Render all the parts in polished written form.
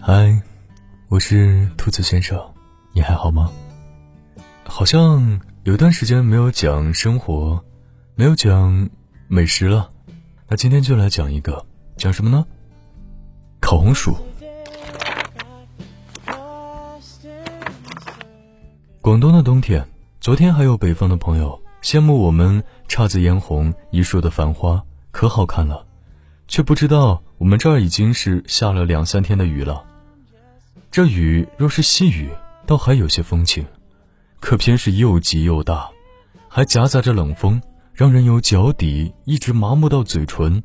嗨，我是兔子先生，你还好吗？好像有段时间没有讲生活，没有讲美食了，那今天就来讲一个，讲什么呢？烤红薯。广东的冬天，昨天还有北方的朋友羡慕我们姹紫嫣红一树的繁花，可好看了，却不知道我们这儿已经是下了2-3天的雨了。这雨若是细雨，倒还有些风情，可偏是又急又大，还夹杂着冷风，让人由脚底一直麻木到嘴唇。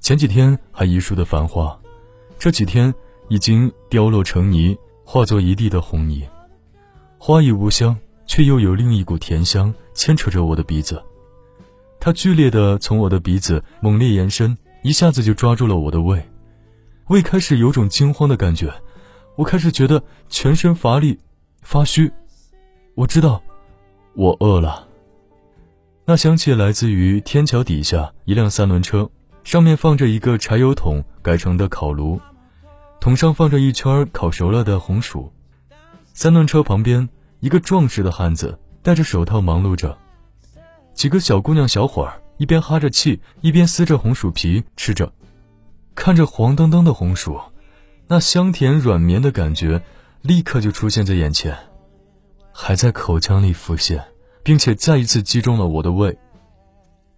前几天还一树的繁花，这几天已经凋落成泥，化作一地的红泥。花已无香，却又有另一股甜香牵扯着我的鼻子，它剧烈地从我的鼻子猛烈延伸，一下子就抓住了我的胃。胃开始有种惊慌的感觉，我开始觉得全身乏力发虚，我知道我饿了。那香气来自于天桥底下一辆3轮车，上面放着一个柴油桶改成的烤炉，桶上放着一圈烤熟了的红薯。3轮车旁边，一个壮实的汉子戴着手套忙碌着，几个小姑娘小伙儿一边哈着气，一边撕着红薯皮吃着。看着黄澄澄的红薯，那香甜软绵的感觉立刻就出现在眼前，还在口腔里浮现，并且再一次击中了我的胃。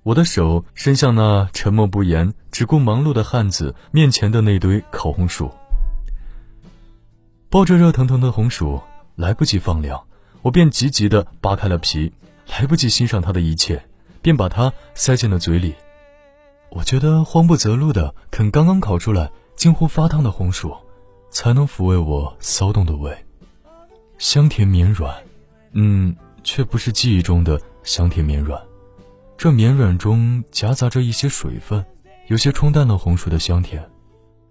我的手伸向那沉默不言只顾忙碌的汉子面前的那堆烤红薯，抱着热腾腾的红薯，来不及放凉，我便急急地扒开了皮，来不及欣赏它的一切，便把它塞进了嘴里。我觉得慌不择路地啃刚刚烤出来近乎发烫的红薯，才能抚慰我骚动的胃。香甜绵软，却不是记忆中的香甜绵软，这绵软中夹杂着一些水分，有些冲淡了红薯的香甜，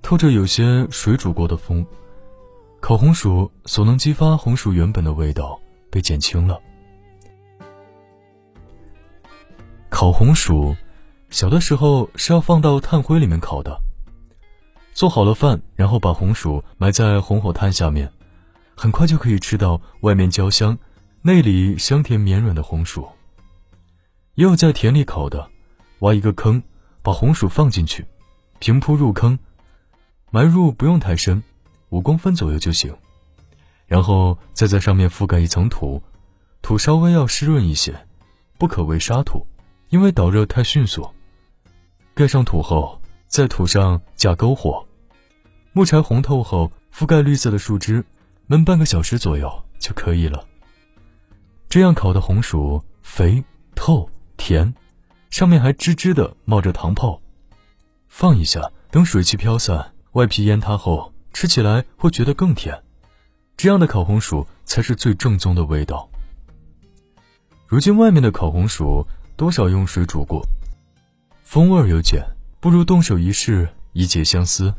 透着有些水煮过的风。烤红薯所能激发红薯原本的味道被减轻了。烤红薯小的时候是要放到炭灰里面烤的，做好了饭，然后把红薯埋在红火炭下面，很快就可以吃到外面焦香，内里香甜绵软的红薯。也有在田里烤的，挖一个坑，把红薯放进去，平铺入坑，埋入不用太深，5公分左右就行，然后再在上面覆盖一层土，土稍微要湿润一些，不可为沙土，因为导热太迅速。盖上土后，在土上架篝火，木柴红透后，覆盖绿色的树枝，焖半个小时左右就可以了。这样烤的红薯肥透甜，上面还吱吱的冒着糖泡，放一下，等水汽飘散，外皮烟塌后，吃起来会觉得更甜。这样的烤红薯才是最正宗的味道。如今外面的烤红薯多少用水煮过，风味有减，不如动手一试，以解相思。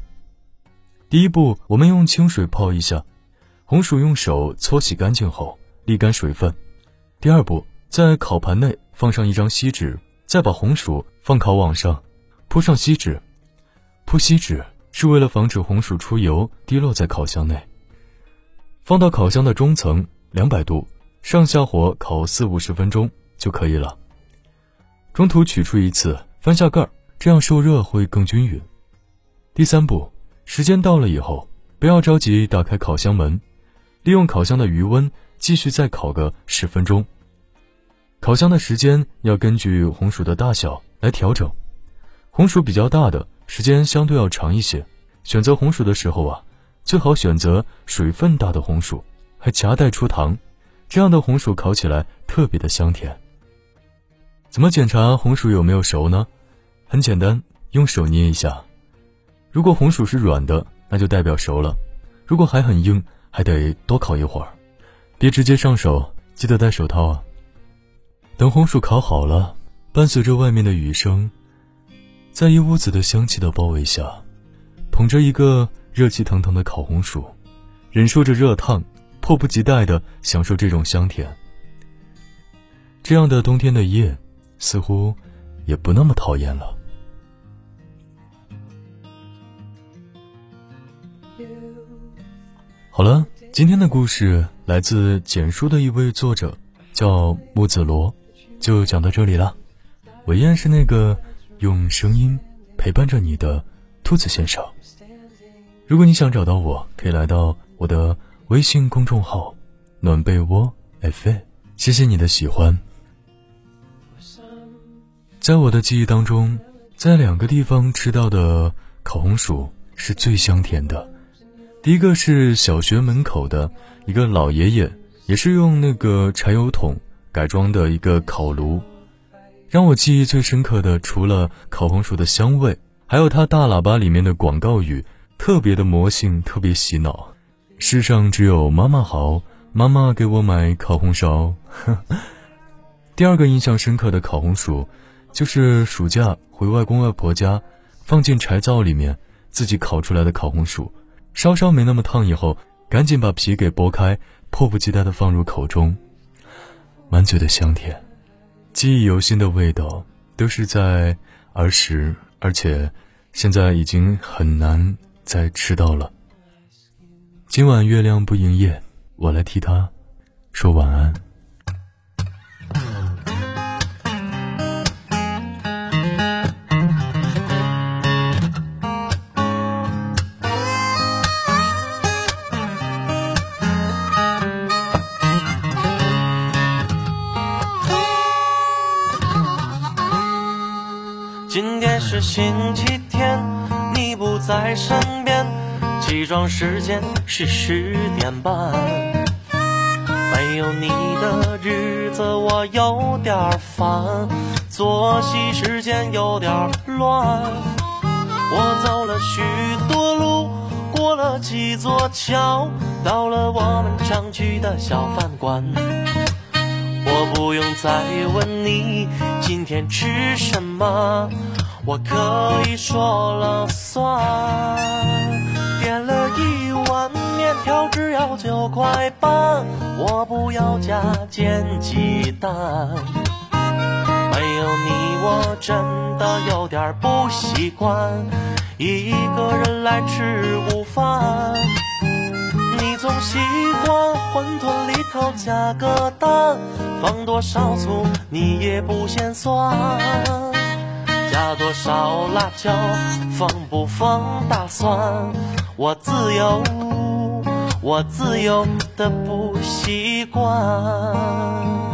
第一步，我们用清水泡一下，红薯用手搓洗干净后沥干水分。第二步，在烤盘内放上一张锡纸，再把红薯放烤网上，铺上锡纸。铺锡纸是为了防止红薯出油滴落在烤箱内。放到烤箱的中层200度，上下火烤40-50分钟就可以了。中途取出一次，翻下盖，这样受热会更均匀。第三步，时间到了以后，不要着急打开烤箱门，利用烤箱的余温继续再烤个10分钟。烤箱的时间要根据红薯的大小来调整，红薯比较大的时间相对要长一些，选择红薯的时候啊，最好选择水分大的红薯，还夹带出糖，这样的红薯烤起来特别的香甜。怎么检查红薯有没有熟呢？很简单，用手捏一下，如果红薯是软的，那就代表熟了，如果还很硬，还得多烤一会儿，别直接上手，记得戴手套啊。等红薯烤好了，伴随着外面的雨声，在一屋子的香气的包围下，捧着一个热气腾腾的烤红薯，忍受着热烫，迫不及待地享受这种香甜。这样的冬天的夜，似乎也不那么讨厌了。好了，今天的故事来自简书的一位作者叫木子罗，就讲到这里了。我依然是那个用声音陪伴着你的兔子先生。如果你想找到我，可以来到我的微信公众号暖被窝 FA。 谢谢你的喜欢。在我的记忆当中，在2个地方吃到的烤红薯是最香甜的。第一个是小学门口的一个老爷爷，也是用那个柴油桶改装的一个烤炉。让我记忆最深刻的，除了烤红薯的香味，还有他大喇叭里面的广告语，特别的魔性，特别洗脑。世上只有妈妈好，妈妈给我买烤红烧。第二个印象深刻的烤红薯，就是暑假回外公外婆家，放进柴灶里面自己烤出来的烤红薯，稍稍没那么烫以后，赶紧把皮给剥开，迫不及待地放入口中，满嘴的香甜，记忆犹新的味道，都是在儿时，而且现在已经很难再吃到了。今晚月亮不营业，我来替他说晚安。今天是星期天，你不在身边，起床时间是10:30。没有你的日子我有点烦，作息时间有点乱。我走了许多路，过了几座桥，到了我们常去的小饭馆。我不用再问你今天吃什么，我可以说了算。点了一碗面条，只要9.8，我不要加煎鸡蛋。没有你我真的有点不习惯，一个人来吃午饭。你总习惯馄饨里头加个蛋，放多少醋你也不嫌酸，加多少辣椒放不放大蒜，我自由，我自由的不习惯。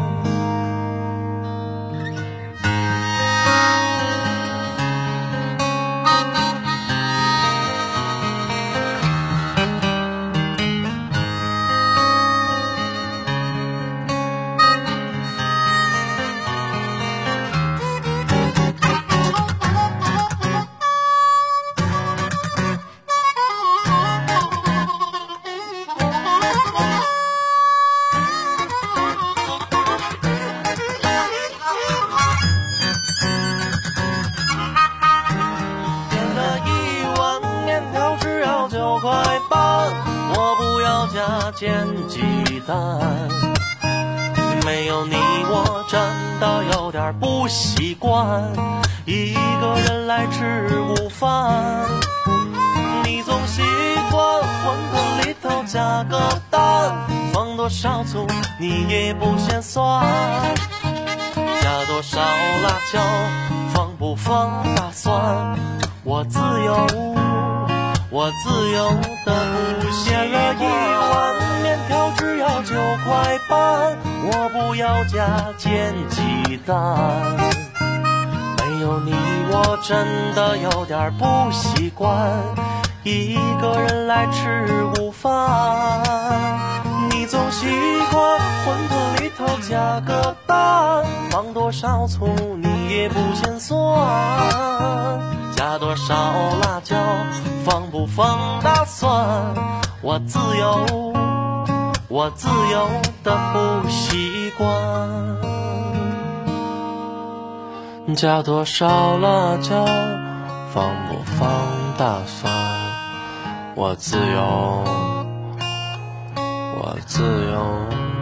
煎鸡蛋，没有你我真的有点不习惯，一个人来吃午饭。你总习惯馄饨里头加个蛋，放多少醋你也不嫌酸，加多少辣椒放不放大蒜，我自由，我自由的不习惯。点了一碗面条，只要9.8，我不要加煎鸡蛋。没有你我真的有点不习惯，一个人来吃午饭。你总习惯馄饨里头加个蛋，放多少醋你也不嫌酸，加多少辣椒放不放大蒜，我自由，我自由的不习惯。加多少辣椒放不放大蒜，我自由，我自由。